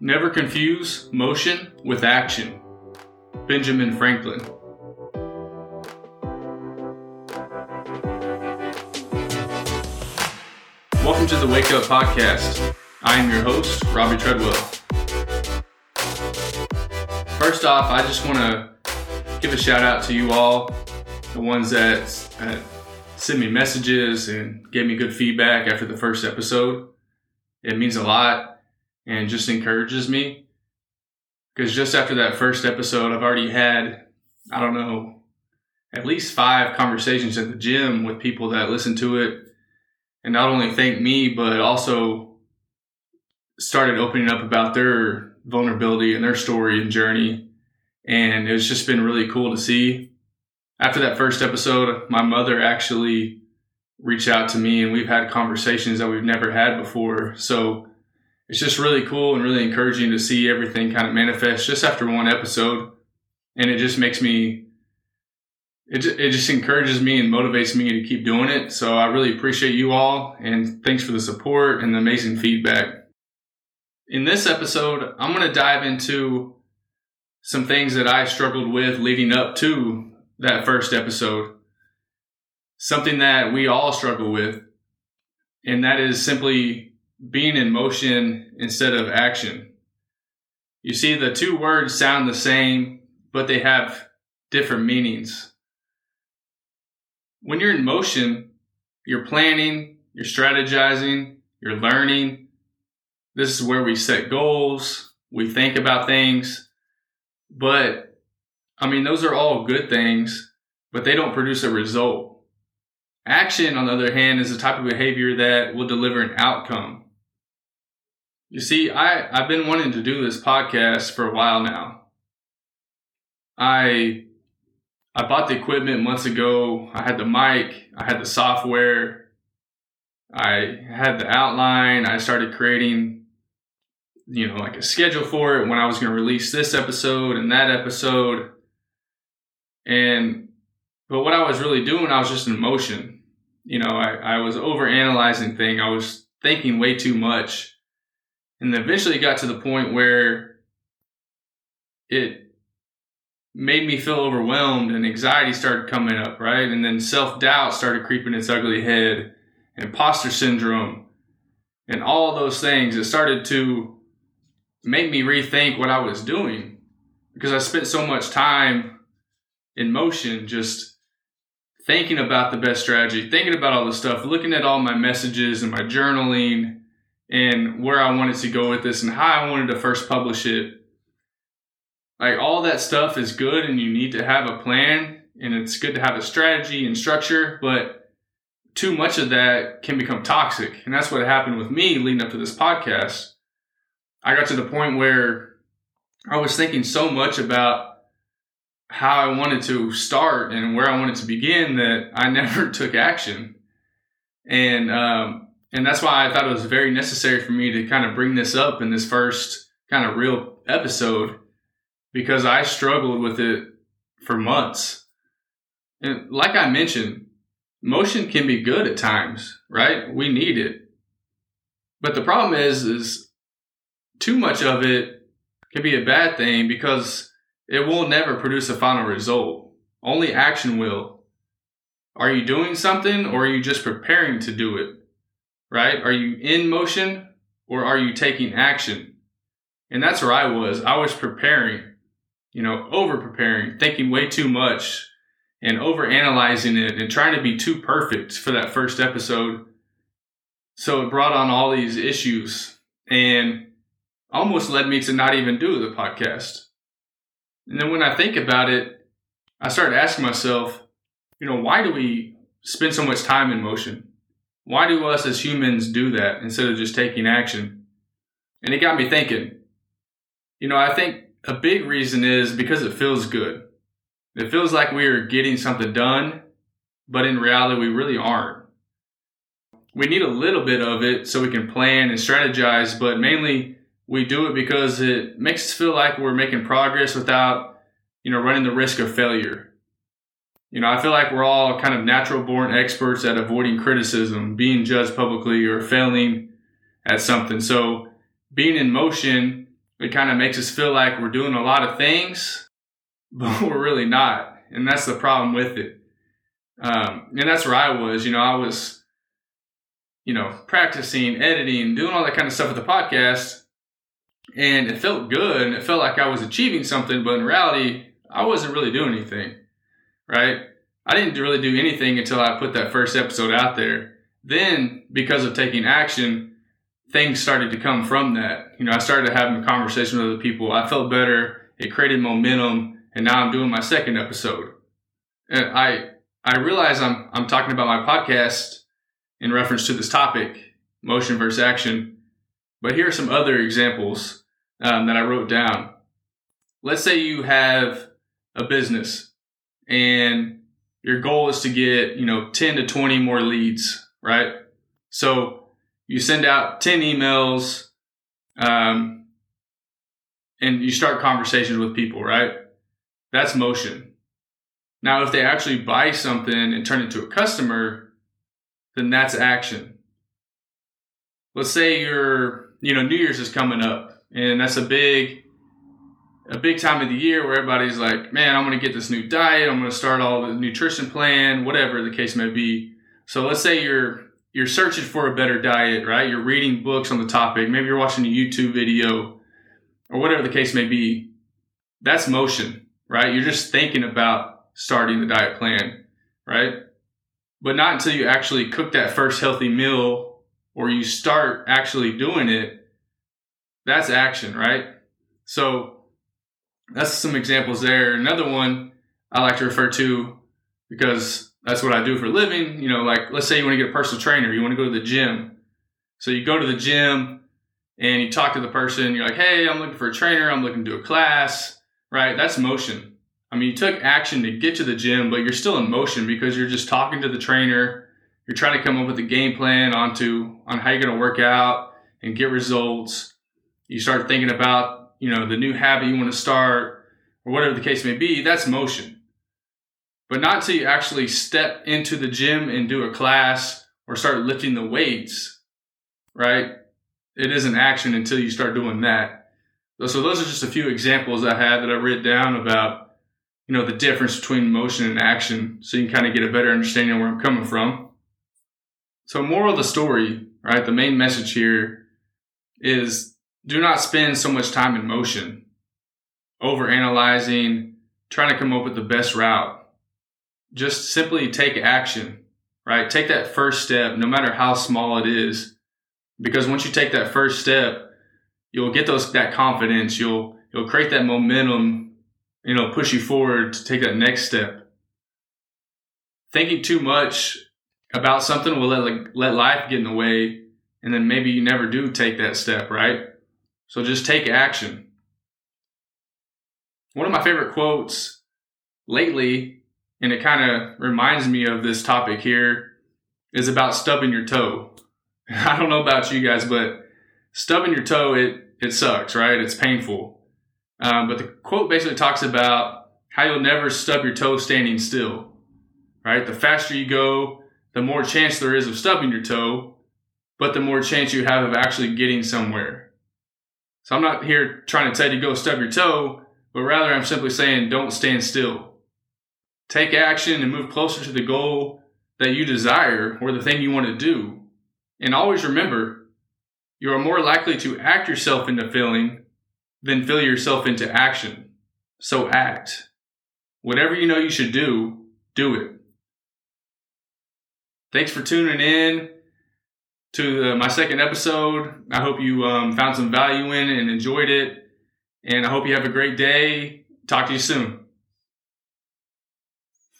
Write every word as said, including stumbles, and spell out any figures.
Never confuse motion with action. Benjamin Franklin. Welcome to the Wake Up Podcast. I am your host, Robbie Treadwell. First off, I just want to give a shout out to you all, the ones that uh, sent me messages and gave me good feedback after the first episode. It means a lot. And just encourages me, because just after that first episode, I've already had, I don't know, at least five conversations at the gym with people that listen to it and not only thank me, but also started opening up about their vulnerability and their story and journey. And it's just been really cool to see. After that first episode, my mother actually reached out to me and we've had conversations that we've never had before. So it's just really cool and really encouraging to see everything kind of manifest just after one episode. And it just makes me, it, it just encourages me and motivates me to keep doing it. So I really appreciate you all, and thanks for the support and the amazing feedback. In this episode, I'm going to dive into some things that I struggled with leading up to that first episode. Something that we all struggle with, and that is simply being in motion instead of action. You see, the two words sound the same, but they have different meanings. When you're in motion, you're planning, you're strategizing, you're learning. This is where we set goals, we think about things. But, I mean, those are all good things, but they don't produce a result. Action, on the other hand, is a type of behavior that will deliver an outcome. You see, I, I've been wanting to do this podcast for a while now. I I bought the equipment months ago. I had the mic. I had the software. I had the outline. I started creating, you know, like a schedule for it, when I was going to release this episode and that episode. And, but what I was really doing, I was just in motion. You know, I, I was overanalyzing things. I was thinking way too much. And eventually got to the point where it made me feel overwhelmed and anxiety started coming up, right? And then self-doubt started creeping its ugly head, and imposter syndrome, and all those things. It started to make me rethink what I was doing, because I spent so much time in motion, just thinking about the best strategy, thinking about all this stuff, looking at all my messages and my journaling, and where I wanted to go with this and how I wanted to first publish it. Like, all that stuff is good, and you need to have a plan, and it's good to have a strategy and structure, but too much of that can become toxic. And that's what happened with me leading up to this podcast. I got to the point where I was thinking so much about how I wanted to start and where I wanted to begin that I never took action. And, um, And that's why I thought it was very necessary for me to kind of bring this up in this first kind of real episode, because I struggled with it for months. And like I mentioned, motion can be good at times, right? We need it. But the problem is, is too much of it can be a bad thing, because it will never produce a final result. Only action will. Are you doing something, or are you just preparing to do it? Right? Are you in motion, or are you taking action? And that's where I was. I was preparing, you know, over preparing, thinking way too much and over analyzing it and trying to be too perfect for that first episode. So it brought on all these issues and almost led me to not even do the podcast. And then when I think about it, I started asking myself, you know, why do we spend so much time in motion? Why do us as humans do that instead of just taking action? And it got me thinking. You know, I think a big reason is because it feels good. It feels like we are getting something done, but in reality, we really aren't. We need a little bit of it so we can plan and strategize, but mainly we do it because it makes us feel like we're making progress without, you know, running the risk of failure. You know, I feel like we're all kind of natural born experts at avoiding criticism, being judged publicly, or failing at something. So being in motion it kind of makes us feel like we're doing a lot of things, but we're really not. And that's the problem with it. Um, and that's where I was, you know, I was, you know, practicing, editing, doing all that kind of stuff with the podcast. And it felt good and it felt like I was achieving something, but in reality, I wasn't really doing anything, right? I didn't really do anything until I put that first episode out there. Then, because of taking action, things started to come from that. You know, I started having a conversation with other people. I felt better. It created momentum. And now I'm doing my second episode. And I I realize I'm I'm talking about my podcast in reference to this topic, motion versus action. But here are some other examples um, that I wrote down. Let's say you have a business and your goal is to get, you know, ten to twenty more leads, right? So you send out ten emails um, and you start conversations with people, right? That's motion. Now, if they actually buy something and turn it to a customer, then that's action. Let's say you're, you know, New Year's is coming up and that's a big, a big time of the year where everybody's like, man, I'm going to get this new diet. I'm going to start all the nutrition plan, whatever the case may be. So let's say you're, you're searching for a better diet, right? You're reading books on the topic. Maybe you're watching a YouTube video or whatever the case may be. That's motion, right? You're just thinking about starting the diet plan, right? But not until you actually cook that first healthy meal or you start actually doing it. That's action, right? So that's some examples there. Another one I like to refer to because that's what I do for a living. You know, like let's say you want to get a personal trainer. You want to go to the gym. So you go to the gym and you talk to the person. You're like, hey, I'm looking for a trainer. I'm looking to do a class, right? That's motion. I mean, you took action to get to the gym, but you're still in motion because you're just talking to the trainer. You're trying to come up with a game plan onto on how you're going to work out and get results. You start thinking about, you know, the new habit you want to start or whatever the case may be. That's motion. But not until you actually step into the gym and do a class or start lifting the weights, right? It isn't action until you start doing that. So those are just a few examples I had that I wrote down about, you know, the difference between motion and action, so you can kind of get a better understanding of where I'm coming from. So moral of the story, right? The main message here is, do not spend so much time in motion, overanalyzing, trying to come up with the best route. Just simply take action, right? Take that first step, no matter how small it is, because once you take that first step, you'll get those that confidence. You'll you'll create that momentum, and it'll push you forward to take that next step. Thinking too much about something will let like, let life get in the way, and then maybe you never do take that step, right? So just take action. One of my favorite quotes lately, and it kind of reminds me of this topic here, is about stubbing your toe. I don't know about you guys, but stubbing your toe, it it sucks, right? It's painful. Um, but the quote basically talks about how you'll never stub your toe standing still, right? The faster you go, the more chance there is of stubbing your toe, but the more chance you have of actually getting somewhere. So I'm not here trying to tell you to go stub your toe, but rather I'm simply saying don't stand still. Take action and move closer to the goal that you desire or the thing you want to do. And always remember, you are more likely to act yourself into feeling than feel yourself into action. So act. Whatever you know you should do, do it. Thanks for tuning in to the, my second episode. I hope you um, found some value in it and enjoyed it. And I hope you have a great day. Talk to you soon.